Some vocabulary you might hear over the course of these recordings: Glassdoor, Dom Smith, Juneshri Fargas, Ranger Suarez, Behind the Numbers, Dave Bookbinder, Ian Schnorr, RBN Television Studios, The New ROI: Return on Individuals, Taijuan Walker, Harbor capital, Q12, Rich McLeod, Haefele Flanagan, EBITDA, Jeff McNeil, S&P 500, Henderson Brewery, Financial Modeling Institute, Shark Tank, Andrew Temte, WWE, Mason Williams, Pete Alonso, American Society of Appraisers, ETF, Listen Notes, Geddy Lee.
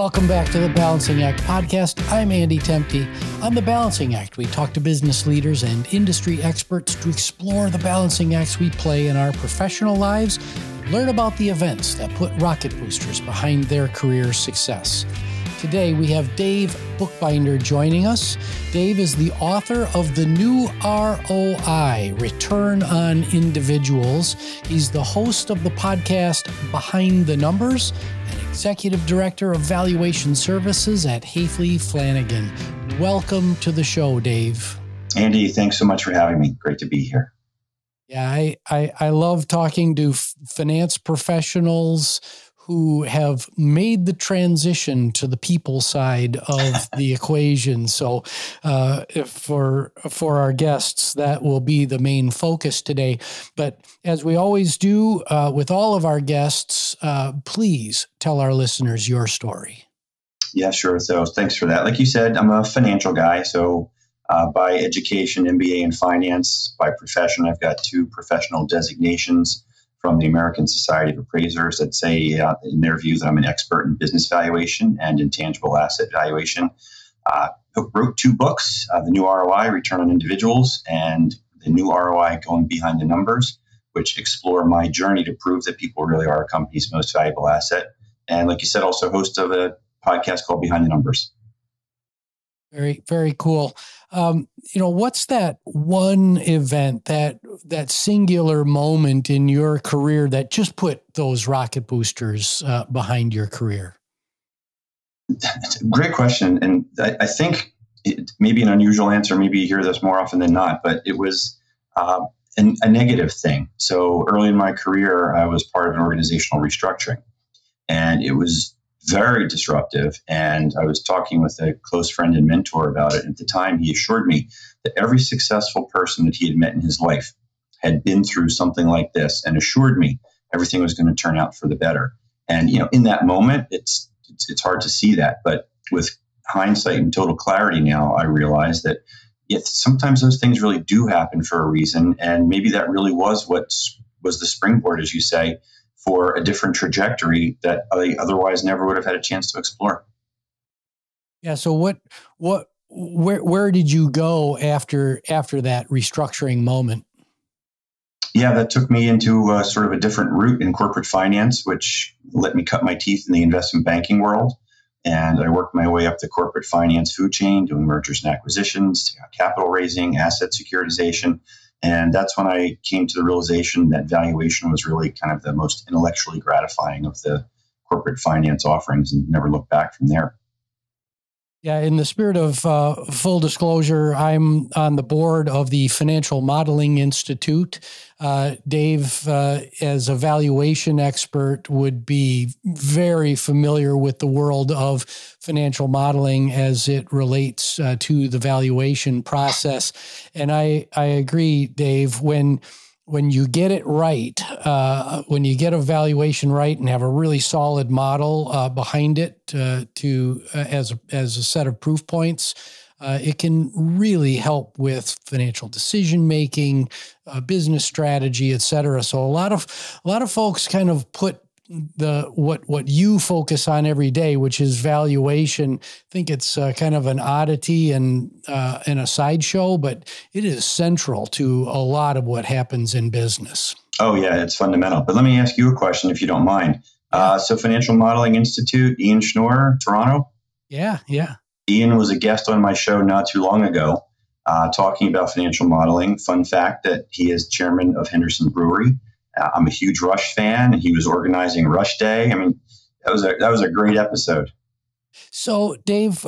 Welcome back to the Balancing Act podcast. I'm Andy Temke. On the Balancing Act, we talk to business leaders and industry experts to explore the balancing acts we play in our professional lives, learn about the events that put rocket boosters behind their career success. Today, we have Dave Bookbinder joining us. Dave is the author of The New ROI, Return on Individuals. He's the host of the podcast Behind the Numbers and Executive Director of Valuation Services at Haefele Flanagan. Welcome to the show, Dave. Andy, thanks so much for having me. Great to be here. Yeah, I love talking to finance professionals who have made the transition to the people side of the equation. So for our guests, that will be the main focus today. But as we always do with all of our guests, please tell our listeners your story. Yeah, sure. So thanks for that. Like you said, I'm a financial guy. So by education, MBA in finance, by profession, I've got two professional designations from the American Society of Appraisers that say in their view that I'm an expert in business valuation and intangible asset valuation. Wrote two books, The New ROI, Return on Individuals, and The New ROI, Going Behind the Numbers, which explore my journey to prove that people really are a company's most valuable asset. And like you said, also host of a podcast called Behind the Numbers. Very, very cool. What's that one event, that singular moment in your career that just put those rocket boosters behind your career? Great question. And I think it may be an unusual answer. Maybe you hear this more often than not, but it was a negative thing. So early in my career, I was part of an organizational restructuring, and it was very disruptive. And I was talking with a close friend and mentor about it. At the time, he assured me that every successful person that he had met in his life had been through something like this, and assured me everything was going to turn out for the better. And, in that moment, it's hard to see that. But with hindsight and total clarity now, I realize that sometimes those things really do happen for a reason. And maybe that really was what was the springboard, as you say, for a different trajectory that I otherwise never would have had a chance to explore. Yeah. So where did you go after that restructuring moment? Yeah, that took me into sort of a different route in corporate finance, which let me cut my teeth in the investment banking world. And I worked my way up the corporate finance food chain, doing mergers and acquisitions, capital raising, asset securitization. And that's when I came to the realization that valuation was really kind of the most intellectually gratifying of the corporate finance offerings, and never looked back from there. Yeah, in the spirit of full disclosure, I'm on the board of the Financial Modeling Institute. Dave, as a valuation expert, would be very familiar with the world of financial modeling as it relates to the valuation process. And I agree, Dave, when you get it right, when you get a valuation right and have a really solid model behind it as a set of proof points, it can really help with financial decision making, business strategy, et cetera. So a lot of folks kind of put what you focus on every day, which is valuation. I think it's kind of an oddity and a sideshow, but it is central to a lot of what happens in business. Oh yeah, it's fundamental. But let me ask you a question, if you don't mind. So Financial Modeling Institute, Ian Schnorr, Toronto. Yeah. Ian was a guest on my show not too long ago, talking about financial modeling. Fun fact that he is chairman of Henderson Brewery. I'm a huge Rush fan, and he was organizing Rush Day. I mean, that was a great episode. So, Dave,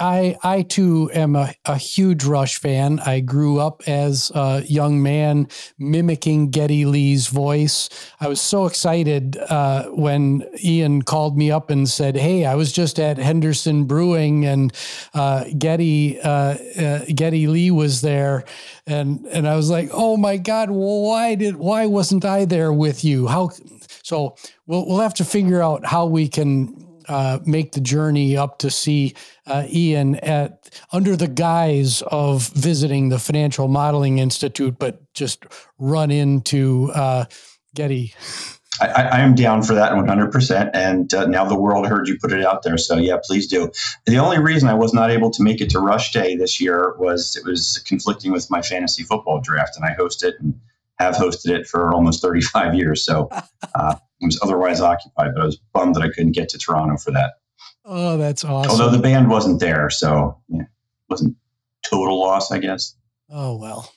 I too am a huge Rush fan. I grew up as a young man mimicking Geddy Lee's voice. I was so excited when Ian called me up and said, "Hey, I was just at Henderson Brewing, and Geddy Lee was there," and I was like, "Oh my God, why wasn't I there with you?" How? So we'll have to figure out how we can make the journey up to see Ian under the guise of visiting the Financial Modeling Institute, but just run into Geddy. I am down for that 100%. And now the world heard you put it out there. So yeah, please do. The only reason I was not able to make it to Rush Day this year was it was conflicting with my fantasy football draft, and I host it and have hosted it for almost 35 years. So I was otherwise occupied, but I was bummed that I couldn't get to Toronto for that. Oh, that's awesome. Although the band wasn't there. So yeah, it wasn't total loss, I guess. Oh, well.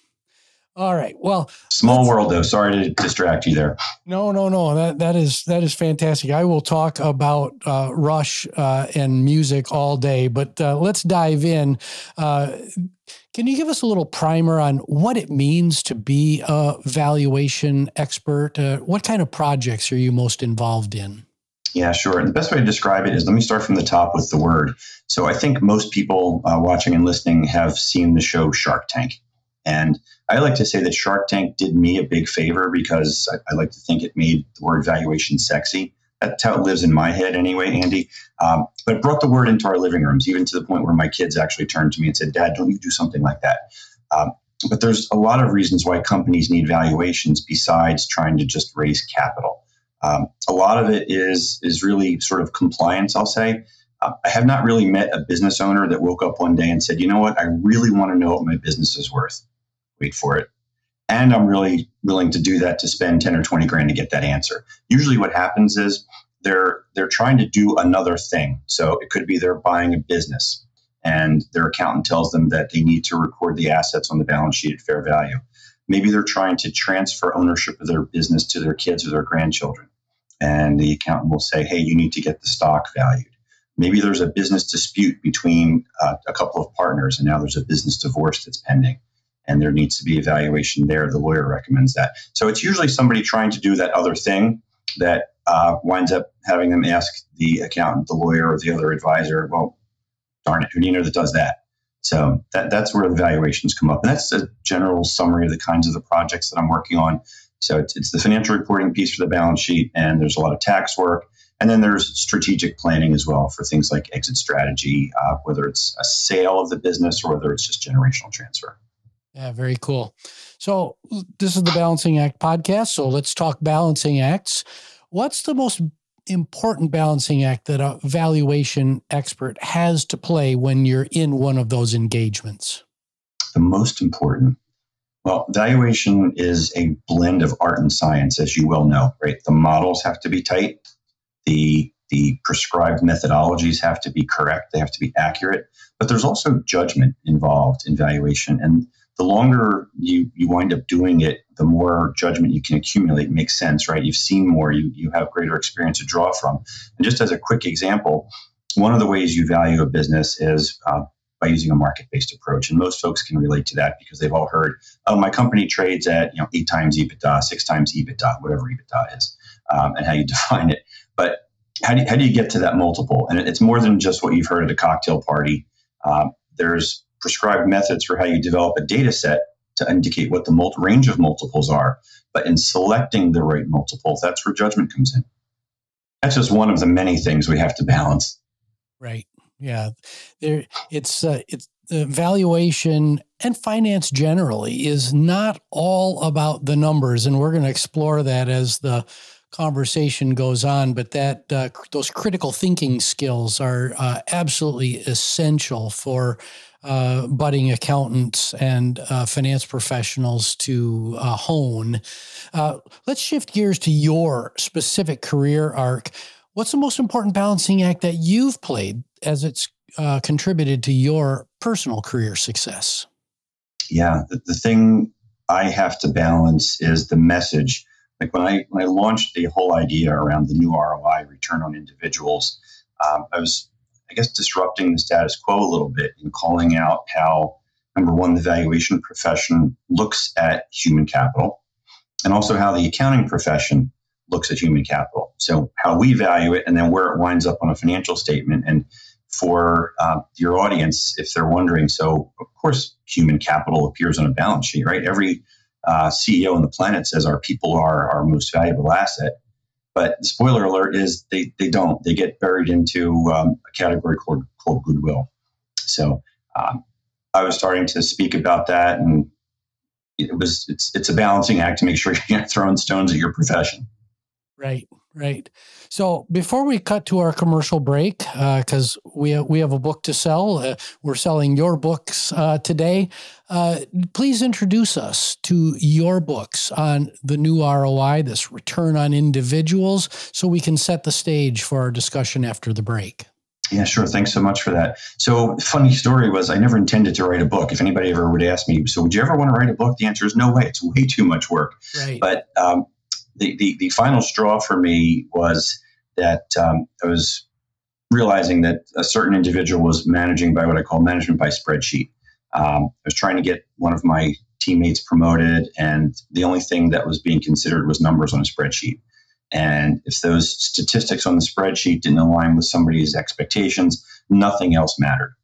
All right. Well, small world though. Sorry to distract you there. No, no, no. That is fantastic. I will talk about Rush and music all day, but let's dive in. Can you give us a little primer on what it means to be a valuation expert? What kind of projects are you most involved in? Yeah, sure. And the best way to describe it is, let me start from the top with the word. So I think most people watching and listening have seen the show Shark Tank. And I like to say that Shark Tank did me a big favor, because I like to think it made the word valuation sexy. That's how it lives in my head anyway, Andy. But it brought the word into our living rooms, even to the point where my kids actually turned to me and said, Dad, don't you do something like that? But there's a lot of reasons why companies need valuations besides trying to just raise capital. A lot of it is really sort of compliance, I'll say. I have not really met a business owner that woke up one day and said, you know what, I really want to know what my business is worth. Wait for it. And I'm really willing to do that, to spend 10 or 20 grand to get that answer. Usually what happens is they're trying to do another thing. So it could be they're buying a business and their accountant tells them that they need to record the assets on the balance sheet at fair value. Maybe they're trying to transfer ownership of their business to their kids or their grandchildren, and the accountant will say, hey, you need to get the stock valued. Maybe there's a business dispute between a couple of partners, and now there's a business divorce that's pending, and there needs to be a valuation there. The lawyer recommends that. So it's usually somebody trying to do that other thing that winds up having them ask the accountant, the lawyer, or the other advisor, well, darn it, who do you know that does that? So that's where the valuations come up. And that's a general summary of the kinds of the projects that I'm working on. So it's the financial reporting piece for the balance sheet, and there's a lot of tax work. And then there's strategic planning as well for things like exit strategy, whether it's a sale of the business or whether it's just generational transfer. Yeah, very cool. So this is the Balancing Act podcast. So let's talk balancing acts. What's the most important balancing act that a valuation expert has to play when you're in one of those engagements? The most important. Well, valuation is a blend of art and science, as you well know, right? The models have to be tight. The prescribed methodologies have to be correct. They have to be accurate. But there's also judgment involved in valuation. And the longer you wind up doing it, the more judgment you can accumulate. It makes sense, right? You've seen more, you have greater experience to draw from. And just as a quick example, one of the ways you value a business is by using a market-based approach. And most folks can relate to that because they've all heard, oh, my company trades at 8 times EBITDA, 6 times EBITDA, whatever EBITDA is, and how you define it. But how do you get to that multiple? And it's more than just what you've heard at a cocktail party. There's prescribed methods for how you develop a data set to indicate what the range of multiples are. But in selecting the right multiple, that's where judgment comes in. That's just one of the many things we have to balance. Right. Yeah. The valuation and finance generally is not all about the numbers. And we're going to explore that as the conversation goes on, but that those critical thinking skills are absolutely essential for budding accountants and finance professionals to hone. Let's shift gears to your specific career arc. What's the most important balancing act that you've played as it's contributed to your personal career success? Yeah, the thing I have to balance is the message. Like when I launched the whole idea around the new ROI, return on individuals, I was, I guess, disrupting the status quo a little bit and calling out how, number one, the valuation profession looks at human capital, and also how the accounting profession looks at human capital. So how we value it and then where it winds up on a financial statement. And for your audience, if they're wondering, so of course, human capital appears on a balance sheet, right? Every CEO on the planet says our people are our most valuable asset, but the spoiler alert is they don't. They get buried into a category called goodwill. So I was starting to speak about that, and it's a balancing act to make sure you're not throwing stones at your profession. Right, right. So before we cut to our commercial break, because we have a book to sell, we're selling your books today. Please introduce us to your books on the new ROI, this return on individuals, so we can set the stage for our discussion after the break. Yeah, sure. Thanks so much for that. So funny story was I never intended to write a book. If anybody ever would ask me, so would you ever want to write a book? The answer is no way. It's way too much work. Right. But the final straw for me was that I was realizing that a certain individual was managing by what I call management by spreadsheet. I was trying to get one of my teammates promoted, and the only thing that was being considered was numbers on a spreadsheet. And if those statistics on the spreadsheet didn't align with somebody's expectations, nothing else mattered.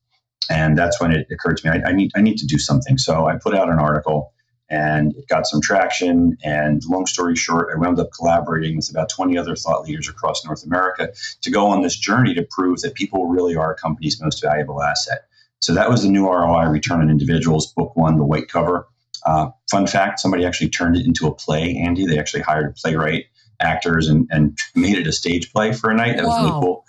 And that's when it occurred to me, I need to do something. So I put out an article, and it got some traction. And long story short, I wound up collaborating with about 20 other thought leaders across North America to go on this journey to prove that people really are a company's most valuable asset. So that was the new ROI Return on Individuals, book one, the white cover. Fun fact, somebody actually turned it into a play, Andy. They actually hired a playwright, actors, and made it a stage play for a night. That was really cool.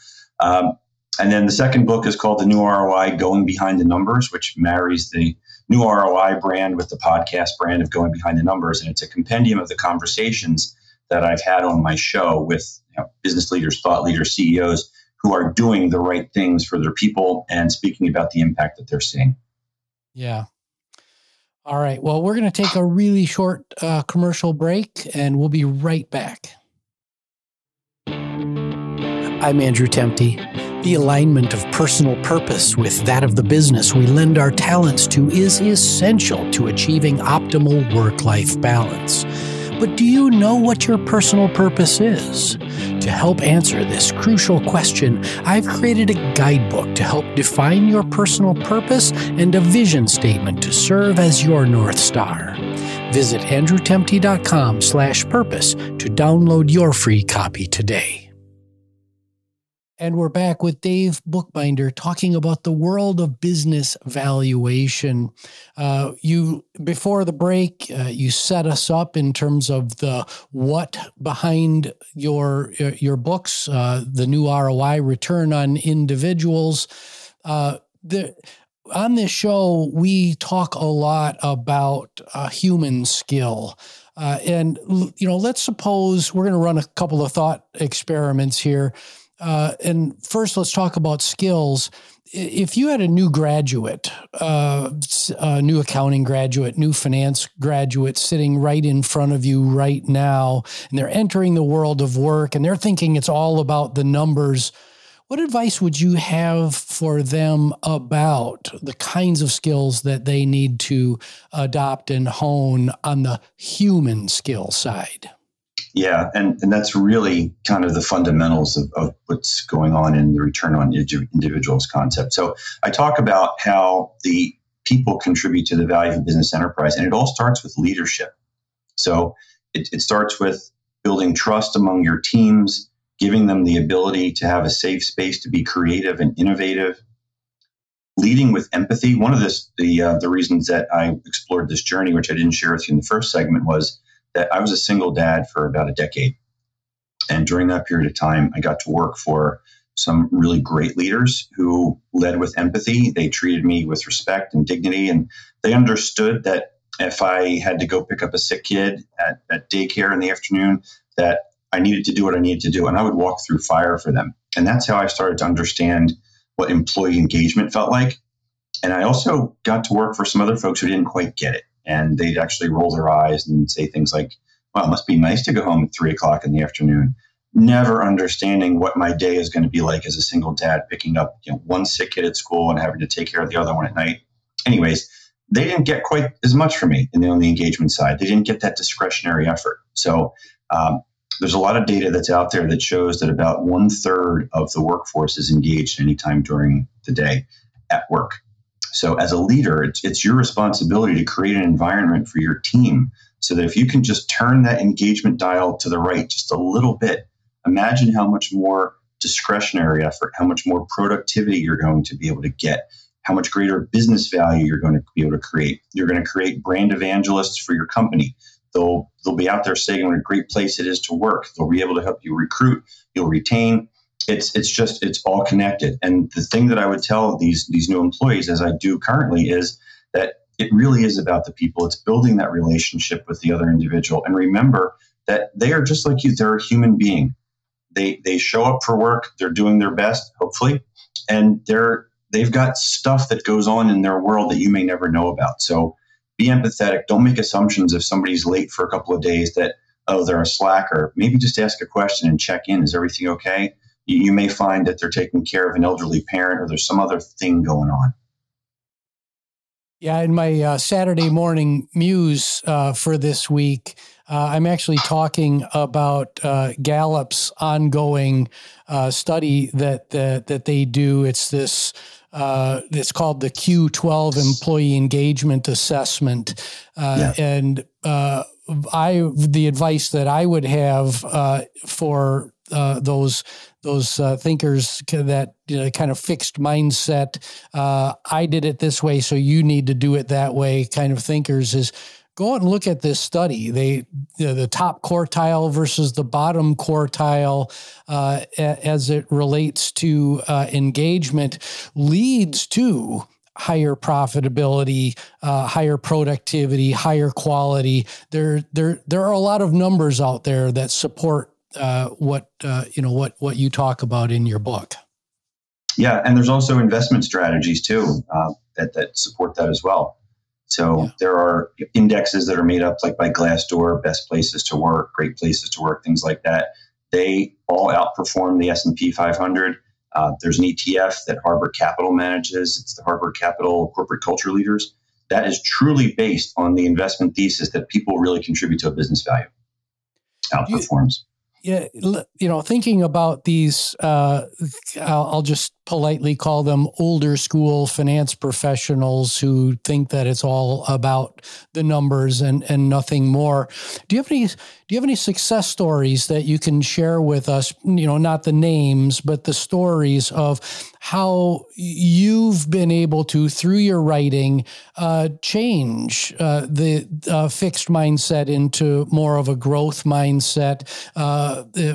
And then the second book is called The New ROI, Going Behind the Numbers, which marries the new ROI brand with the podcast brand of Going Behind the Numbers. And it's a compendium of the conversations that I've had on my show with business leaders, thought leaders, CEOs who are doing the right things for their people and speaking about the impact that they're seeing. Yeah. All right. Well, we're going to take a really short commercial break, and we'll be right back. I'm Andrew Temte. The alignment of personal purpose with that of the business we lend our talents to is essential to achieving optimal work-life balance. But do you know what your personal purpose is? To help answer this crucial question, I've created a guidebook to help define your personal purpose and a vision statement to serve as your North Star. Visit andrewtemte.com/purpose to download your free copy today. And we're back with Dave Bookbinder talking about the world of business valuation. Before the break, you set us up in terms of the what behind your books, the new ROI, Return on Individuals. On this show, we talk a lot about human skill. And, let's suppose we're going to run a couple of thought experiments here. And first, let's talk about skills. If you had a new graduate, a new accounting graduate, new finance graduate sitting right in front of you right now, and they're entering the world of work and they're thinking it's all about the numbers, what advice would you have for them about the kinds of skills that they need to adopt and hone on the human skill side? Yeah, and that's really kind of the fundamentals of what's going on in the return on individuals concept. So I talk about how the people contribute to the value of business enterprise, and it all starts with leadership. So it starts with building trust among your teams, giving them the ability to have a safe space to be creative and innovative, leading with empathy. One of the reasons that I explored this journey, which I didn't share with you in the first segment, was that I was a single dad for about a decade. And during that period of time, I got to work for some really great leaders who led with empathy. They treated me with respect and dignity. And they understood that if I had to go pick up a sick kid at daycare in the afternoon, that I needed to do what I needed to do. And I would walk through fire for them. And that's how I started to understand what employee engagement felt like. And I also got to work for some other folks who didn't quite get it. And they'd actually roll their eyes and say things like, well, it must be nice to go home at 3:00 in the afternoon, never understanding what my day is going to be like as a single dad, picking up one sick kid at school and having to take care of the other one at night. Anyways, they didn't get quite as much from me on the engagement side. They didn't get that discretionary effort. So there's a lot of data that's out there that shows that about 1/3 of the workforce is engaged anytime during the day at work. So as a leader, it's your responsibility to create an environment for your team so that if you can just turn that engagement dial to the right just a little bit, imagine how much more discretionary effort, how much more productivity you're going to be able to get, how much greater business value you're going to be able to create. You're going to create brand evangelists for your company. They'll be out there saying what a great place it is to work. They'll be able to help you recruit. You'll retain. It's all connected. And the thing that I would tell these new employees, as I do currently, is that it really is about the people. It's building that relationship with the other individual. And remember that they are just like you. They're a human being. They show up for work. They're doing their best, hopefully. And they've got stuff that goes on in their world that you may never know about. So be empathetic. Don't make assumptions if somebody's late for a couple of days that, oh, they're a slacker. Maybe just ask a question and check in. Is everything okay? You may find that they're taking care of an elderly parent or there's some other thing going on. Yeah, in my Saturday morning muse for this week, I'm actually talking about Gallup's ongoing study that they do. It's this. It's called the Q12 Employee Engagement Assessment, and the advice that I would have for those thinkers that kind of fixed mindset, I did it this way, so you need to do it that way kind of thinkers is, go out and look at this study. The top quartile versus the bottom quartile as it relates to engagement leads to higher profitability, higher productivity, higher quality. There are a lot of numbers out there that support what you talk about in your book. Yeah, and there's also investment strategies too that support that as well. So There are indexes that are made up like by Glassdoor, best places to work, great places to work, things like that. They all outperform the S&P 500. There's an ETF that Harbor Capital manages. It's the Harbor Capital Corporate Culture Leaders. That is truly based on the investment thesis that people really contribute to a business value. Outperforms. Yeah, thinking about these, I'll just politely call them older school finance professionals who think that it's all about the numbers and nothing more. Do you have any success stories that you can share with us? Not the names, but the stories of how you've been able to, through your writing, change the fixed mindset into more of a growth mindset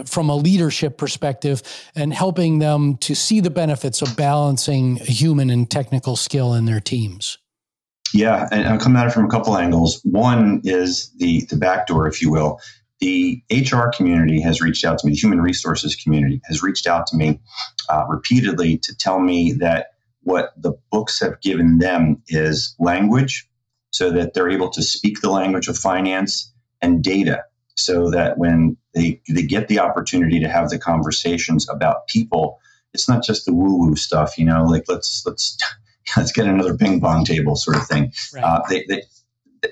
from a leadership perspective, and helping them to see the benefits of balancing human and technical skill in their teams. Yeah, and I'll come at it from a couple angles. One is the back door, if you will. The HR community has reached out to me, the human resources community has reached out to me repeatedly to tell me that what the books have given them is language, so that they're able to speak the language of finance, and data, so that when they get the opportunity to have the conversations about people, it's not just the woo-woo stuff, like let's get another ping pong table sort of thing. Right.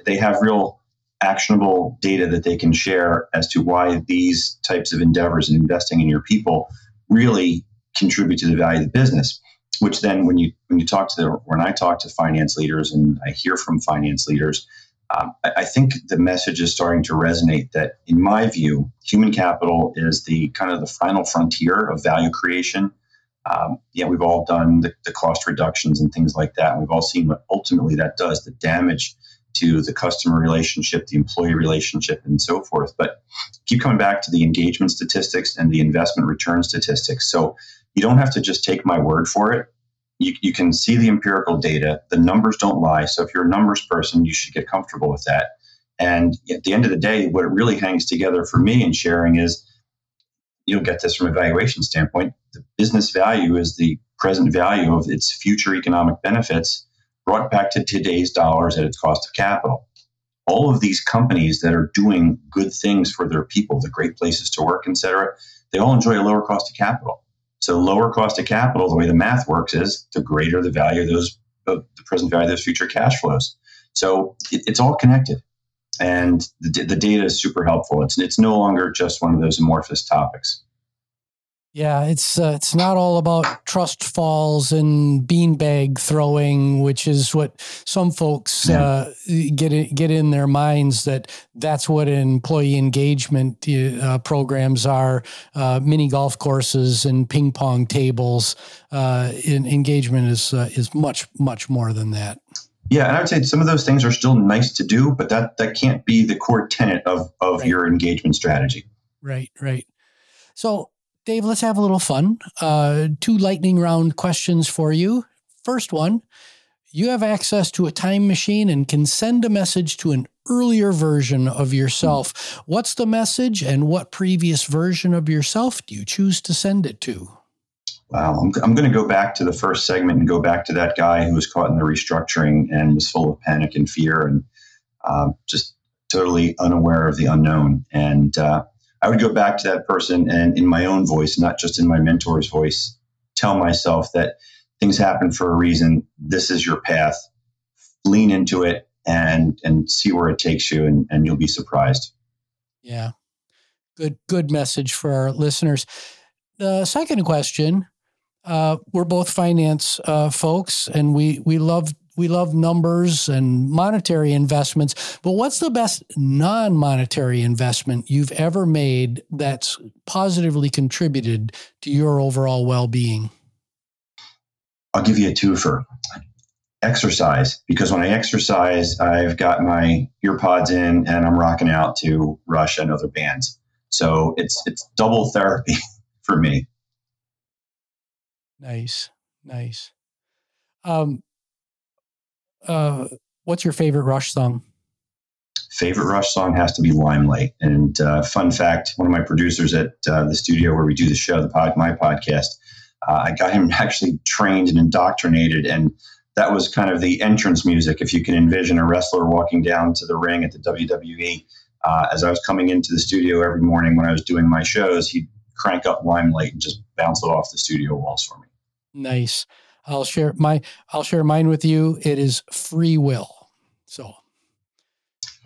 They have real actionable data that they can share as to why these types of endeavors and investing in your people really contribute to the value of the business, which then when I talk to finance leaders and I hear from finance leaders, I think the message is starting to resonate that, in my view, human capital is the kind of the final frontier of value creation. We've all done the cost reductions and things like that. And we've all seen what ultimately that does, the damage to the customer relationship, the employee relationship, and so forth. But keep coming back to the engagement statistics and the investment return statistics. So you don't have to just take my word for it. You can see the empirical data. The numbers don't lie. So if you're a numbers person, you should get comfortable with that. And at the end of the day, what it really hangs together for me in sharing is, you'll get this from a valuation standpoint, the business value is the present value of its future economic benefits brought back to today's dollars at its cost of capital. All of these companies that are doing good things for their people, the great places to work, et cetera, they all enjoy a lower cost of capital. So lower cost of capital, the way the math works is the greater the value of the present value of those future cash flows. So it's all connected. And the data is super helpful. It's no longer just one of those amorphous topics. Yeah, it's not all about trust falls and beanbag throwing, which is what some folks get in their minds that's what employee engagement programs are, mini golf courses and ping pong tables. Engagement is much, much more than that. Yeah, and I would say some of those things are still nice to do, but that can't be the core tenet of your engagement strategy. Right, right. So, Dave, let's have a little fun. Two lightning round questions for you. First one, you have access to a time machine and can send a message to an earlier version of yourself. What's the message, and what previous version of yourself do you choose to send it to? Wow, I'm going to go back to the first segment and go back to that guy who was caught in the restructuring and was full of panic and fear and just totally unaware of the unknown. And I would go back to that person and, in my own voice, not just in my mentor's voice, tell myself that things happen for a reason. This is your path. Lean into it and see where it takes you, and you'll be surprised. Yeah, good message for our listeners. The second question. We're both finance folks, and we love numbers and monetary investments, but what's the best non-monetary investment you've ever made that's positively contributed to your overall well-being? I'll give you a twofer. Exercise, because when I exercise, I've got my earpods in and I'm rocking out to Rush and other bands. So it's double therapy for me. Nice. What's your favorite Rush song? Favorite Rush song has to be Limelight. And fun fact, one of my producers at the studio where we do the show, my podcast, I got him actually trained and indoctrinated. And that was kind of the entrance music. If you can envision a wrestler walking down to the ring at the WWE, as I was coming into the studio every morning when I was doing my shows, he'd crank up Limelight and just bounce it off the studio walls for me. Nice. I'll share mine with you. It is Free Will. So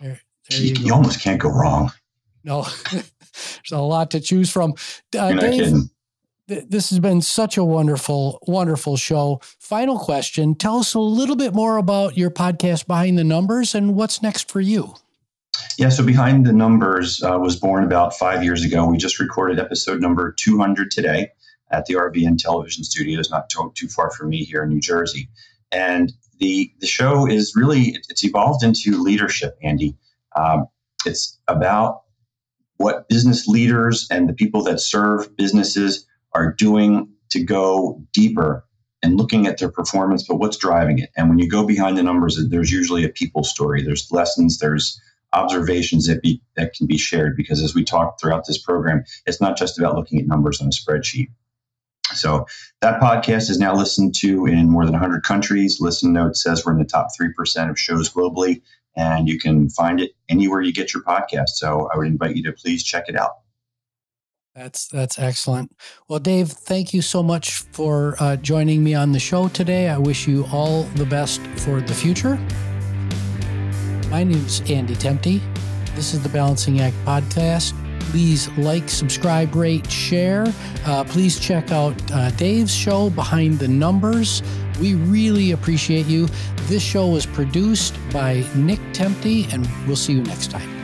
there you almost can't go wrong. No, there's a lot to choose from. You're not kidding. This has been such a wonderful, wonderful show. Final question. Tell us a little bit more about your podcast, Behind the Numbers, and what's next for you. Yeah, so Behind the Numbers was born about 5 years ago. We just recorded episode number 200 today at the RBN Television Studios, not too far from me here in New Jersey. And the show is really, it's evolved into leadership, Andy. It's about what business leaders and the people that serve businesses are doing to go deeper and looking at their performance, but what's driving it. And when you go behind the numbers, there's usually a people story. There's lessons, there's observations that can be shared, because as we talk throughout this program, it's not just about looking at numbers on a spreadsheet. So that podcast is now listened to in more than 100 countries. Listen Notes says we're in the top 3% of shows globally, and you can find it anywhere you get your podcast. So I would invite you to please check it out. That's excellent. Well, Dave, thank you so much for joining me on the show today. I wish you all the best for the future. My name's Andy Temte. This is the Balancing Act podcast. Please like, subscribe, rate, share. Please check out Dave's show, Behind the Numbers. We really appreciate you. This show was produced by Nick Temte, and we'll see you next time.